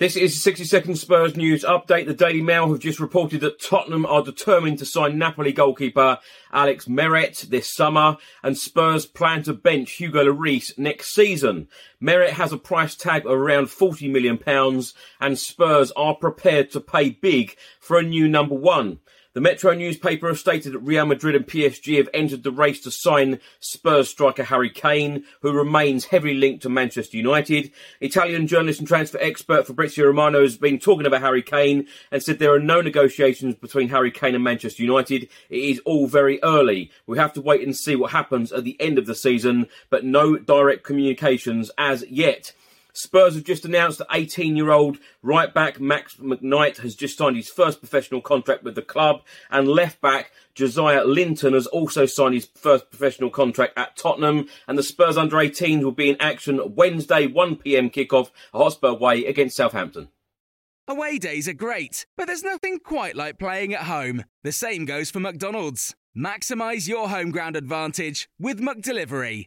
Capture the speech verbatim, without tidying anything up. This is sixty second Spurs news update. The Daily Mail have just reported that Tottenham are determined to sign Napoli goalkeeper Alex Meret this summer, and Spurs plan to bench Hugo Lloris next season. Meret has a price tag of around forty million pounds, and Spurs are prepared to pay big for a new number one. The Metro newspaper have stated that Real Madrid and P S G have entered the race to sign Spurs striker Harry Kane, who remains heavily linked to Manchester United. Italian journalist and transfer expert Fabrizio Romano has been talking about Harry Kane and said there are no negotiations between Harry Kane and Manchester United. It is all very early. We have to wait and see what happens at the end of the season, but no direct communications as yet. Spurs have just announced that eighteen-year-old right-back Max McKnight has just signed his first professional contract with the club, and left-back Josiah Linton has also signed his first professional contract at Tottenham, and the Spurs under eighteens will be in action Wednesday, one p.m. kickoff at Hotspur Way against Southampton. Away days are great, but there's nothing quite like playing at home. The same goes for McDonald's. Maximise your home ground advantage with McDelivery.